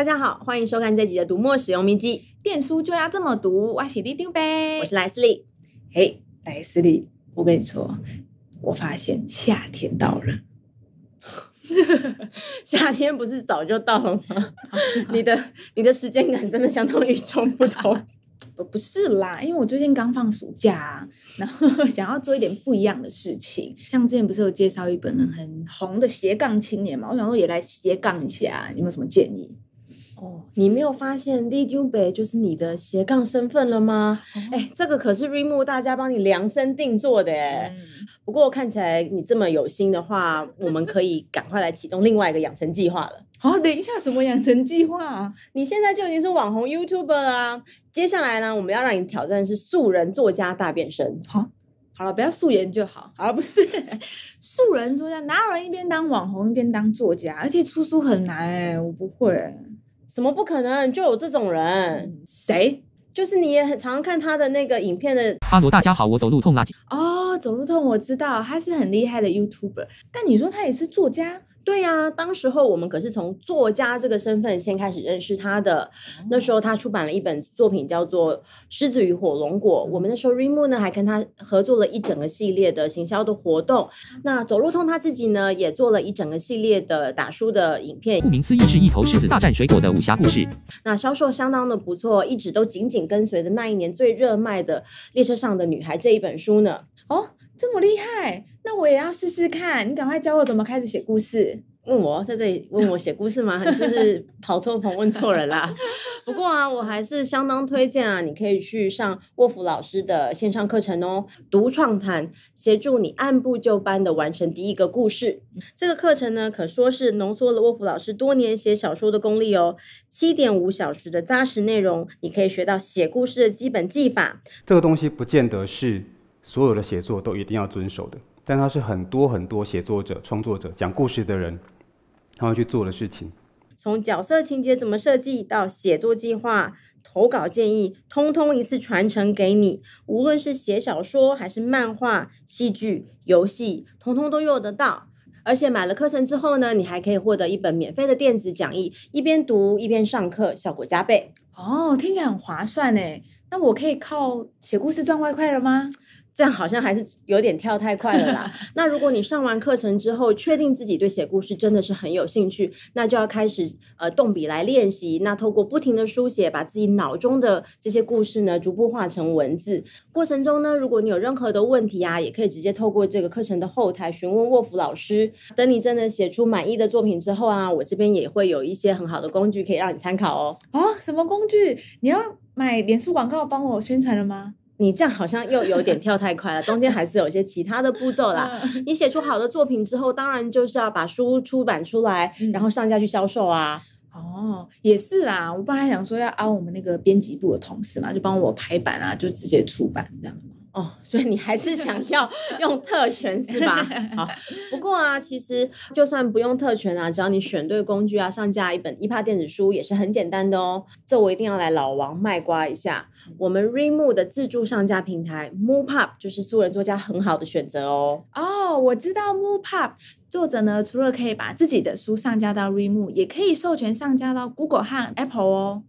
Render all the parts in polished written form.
大家好，欢迎收看这集的读墨使用秘籍，电书就要这么读。我是里长伯，我是莱斯利。嘿，莱斯利，我跟你说，我发现夏天到了。夏天不是早就到了吗？你的时间感真的相当与众不同。不是啦，因为我最近刚放暑假啊，然后想要做一点不一样的事情。像之前不是有介绍一本很红的斜杠青年嘛，我想说也来斜杠一下，有没有什么建议？哦，你没有发现里长伯就是你的斜杠身份了吗？哎，这个可是 Readmoo 大家帮你量身定做的哎。不过看起来你这么有心的话，我们可以赶快来启动另外一个养成计划了。好，等一下，什么养成计划啊？你现在就已经是网红 YouTuber 啊！接下来呢，我们要让你挑战是素人作家大变身。好，好了，不要素颜就好。好了，不是素人作家，哪有人一边当网红一边当作家？而且出书很难哎、我不会、什么不可能？就有这种人？谁？就是你也很常看他的那个影片的哈罗，大家好，我走路痛垃圾。哦，走路痛我知道，他是很厉害的 YouTuber， 但你说他也是作家？对呀、当时候我们可是从作家这个身份先开始认识他的。那时候他出版了一本作品叫做《狮子与火龙果》，我们那时候 Readmoo 呢还跟他合作了一整个系列的行销的活动。那走路通他自己呢也做了一整个系列的打书的影片，顾名思义是一头狮子大战水果的武侠故事。那销售相当的不错，一直都紧紧跟随着那一年最热卖的《列车上的女孩》这一本书呢。哦，这么厉害，那我也要试试看。你赶快教我怎么开始写故事。问我在这里问我写故事吗？你是不是跑错棚问错人啦？不过啊，我还是相当推荐啊，你可以去上沃福老师的线上课程哦，读创谈协助你按部就班的完成第一个故事。这个课程呢，可说是浓缩了沃福老师多年写小说的功力哦。7.5小时的扎实内容，你可以学到写故事的基本技法。这个东西不见得是所有的写作都一定要遵守的，但它是很多很多写作者、创作者、讲故事的人他们去做的事情。从角色情节怎么设计到写作计划、投稿建议，通通一次传承给你。无论是写小说还是漫画、戏剧、游戏，通通都用得到。而且买了课程之后呢，你还可以获得一本免费的电子讲义，一边读一边上课，效果加倍。哦，听起来很划算耶。那我可以靠写故事赚外快了吗？这样好像还是有点跳太快了啦。那如果你上完课程之后，确定自己对写故事真的是很有兴趣，那就要开始动笔来练习。那透过不停的书写，把自己脑中的这些故事呢，逐步化成文字。过程中呢，如果你有任何的问题啊，也可以直接透过这个课程的后台询问沃福老师。等你真的写出满意的作品之后啊，我这边也会有一些很好的工具可以让你参考哦。哦，什么工具？你要买脸书广告帮我宣传了吗？你这样好像又有点跳太快了，中间还是有些其他的步骤啦。你写出好的作品之后，当然就是要把书出版出来，然后上架去销售啊。哦，也是啦，我本来想说要凹我们那个编辑部的同事嘛，就帮我排版啊，就直接出版这样。哦，所以你还是想要用特权是吧？好，不过啊，其实就算不用特权啊，只要你选对工具啊，上架一本EPUB电子书也是很简单的哦。这我一定要来老王卖瓜一下，我们 Readmoo 的自助上架平台 mooPub 就是素人作家很好的选择哦。哦，我知道 mooPub。作者呢，除了可以把自己的书上架到 Readmoo， 也可以授权上架到 Google 和 Apple 哦。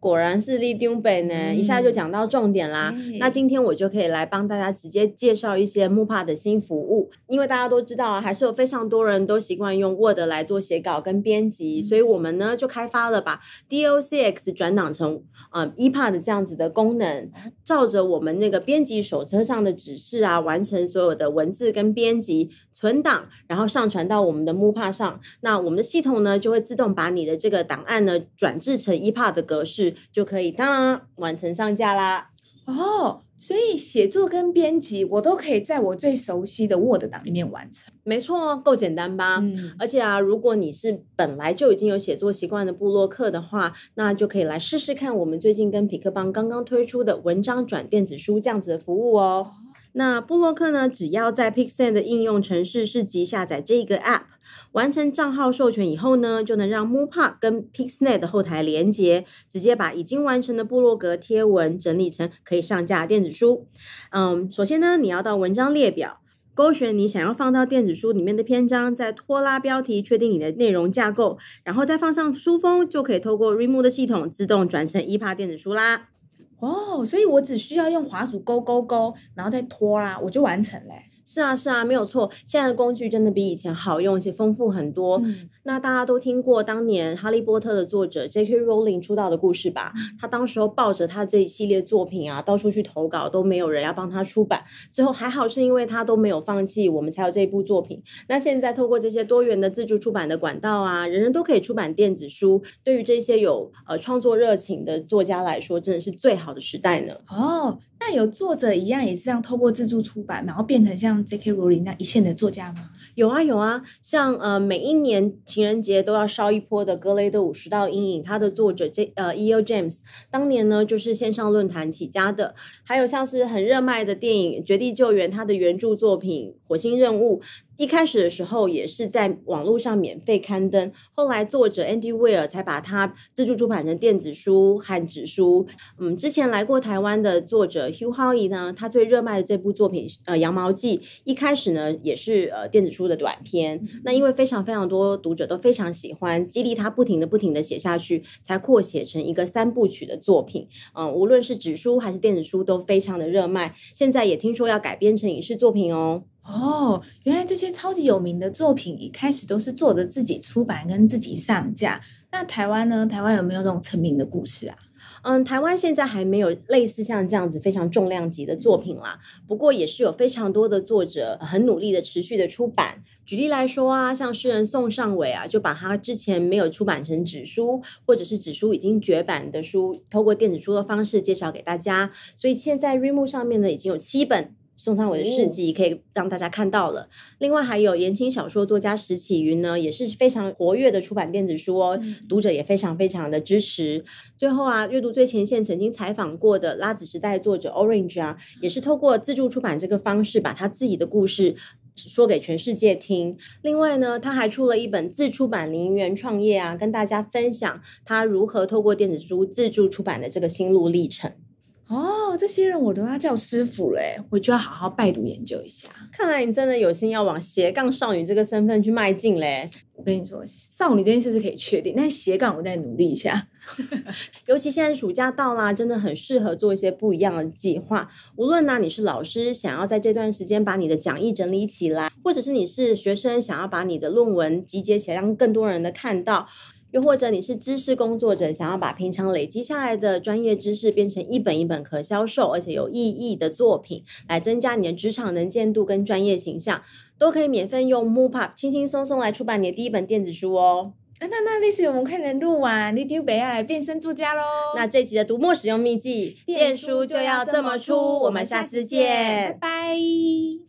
果然是里长伯呢、一下就讲到重点啦。那今天我就可以来帮大家直接介绍一些mooPub的新服务，因为大家都知道啊，还是有非常多人都习惯用 Word 来做写稿跟编辑，所以我们呢就开发了把 DOCX 转档成EPUB 的这样子的功能，照着我们那个编辑手册上的指示啊，完成所有的文字跟编辑存档，然后上传到我们的mooPub 上。那我们的系统呢就会自动把你的这个档案呢转制成EPUB 的格式，就可以当然完成上架啦。哦，所以写作跟编辑我都可以在我最熟悉的 Word 档里面完成。没错，够简单吧？而且啊，如果你是本来就已经有写作习惯的部落客的话，那就可以来试试看我们最近跟匹克帮刚刚推出的文章转电子书这样子的服务哦。那部落客呢，只要在 PixNet 的应用程式市集下载这个 App， 完成账号授权以后呢，就能让 mooPub 跟 PixNet 的后台连结，直接把已经完成的部落格贴文整理成可以上架的电子书。首先呢，你要到文章列表，勾选你想要放到电子书里面的篇章，再拖拉标题，确定你的内容架构，然后再放上书封，就可以透过 Readmoo 的系统自动转成 EPUB 电子书啦。哦，所以我只需要用滑鼠勾勾勾，然后再拖拉，我就完成了。是啊是啊，没有错，现在的工具真的比以前好用，而且丰富很多。那大家都听过当年哈利波特的作者 J.K. Rowling 出道的故事吧？他当时候抱着他这一系列作品啊，到处去投稿，都没有人要帮他出版，最后还好是因为他都没有放弃，我们才有这一部作品。那现在透过这些多元的自助出版的管道啊，人人都可以出版电子书，对于这些有创作热情的作家来说，真的是最好的时代呢。哦，那有作者一样也是这样透过自助出版，然后变成像 J.K. 罗琳那一线的作家吗？有啊有啊，像每一年情人节都要烧一波的《格雷的50道阴影》，他的作者E.O. James 当年呢就是线上论坛起家的，还有像是很热卖的电影《绝地救援》，他的原著作品《火星任务》一开始的时候也是在网络上免费刊登，后来作者 Andy Weir 才把它自助出版成电子书和纸书。之前来过台湾的作者 Hugh Howie 呢，他最热卖的这部作品羊毛记，一开始呢也是电子书的短篇，那因为非常非常多读者都非常喜欢，激励他不停的写下去，才扩写成一个3部曲的作品。无论是纸书还是电子书都非常的热卖，现在也听说要改编成影视作品哦。哦，原来这些超级有名的作品一开始都是作者自己出版跟自己上架。那台湾呢？台湾有没有这种成名的故事啊？台湾现在还没有类似像这样子非常重量级的作品啦，不过也是有非常多的作者很努力的持续的出版。举例来说啊，像诗人宋尚伟啊，就把他之前没有出版成纸书，或者是纸书已经绝版的书，透过电子书的方式介绍给大家。所以现在 Readmoo 上面呢，已经有7本。宋尚伟的事迹可以让大家看到了。另外还有言情小说作家石启云呢，也是非常活跃的出版电子书哦，读者也非常的支持。最后啊，阅读最前线曾经采访过的拉子时代作者 Orange 啊，也是透过自助出版这个方式，把他自己的故事说给全世界听。另外呢，他还出了一本自出版零元创业啊，跟大家分享他如何透过电子书自助出版的这个心路历程。哦，这些人我都要叫师傅了，我就要好好拜读研究一下。看来你真的有心要往斜杠少女这个身份去迈进嘞。我跟你说，少女这件事是可以确定，但斜杠我再努力一下。尤其现在暑假到啦，真的很适合做一些不一样的计划。无论呢，你是老师想要在这段时间把你的讲义整理起来，或者是你是学生想要把你的论文集结起来，让更多人的看到。又或者你是知识工作者，想要把平常累积下来的专业知识变成一本可销售而且有意义的作品，来增加你的职场能见度跟专业形象，都可以免费用 mooPub 轻轻松松来出版你的第一本电子书哦。那历史我们快点录完，你丢北要来变身作家咯。那这集的读墨使用秘籍，电书就要这么出，我们下次见，拜拜。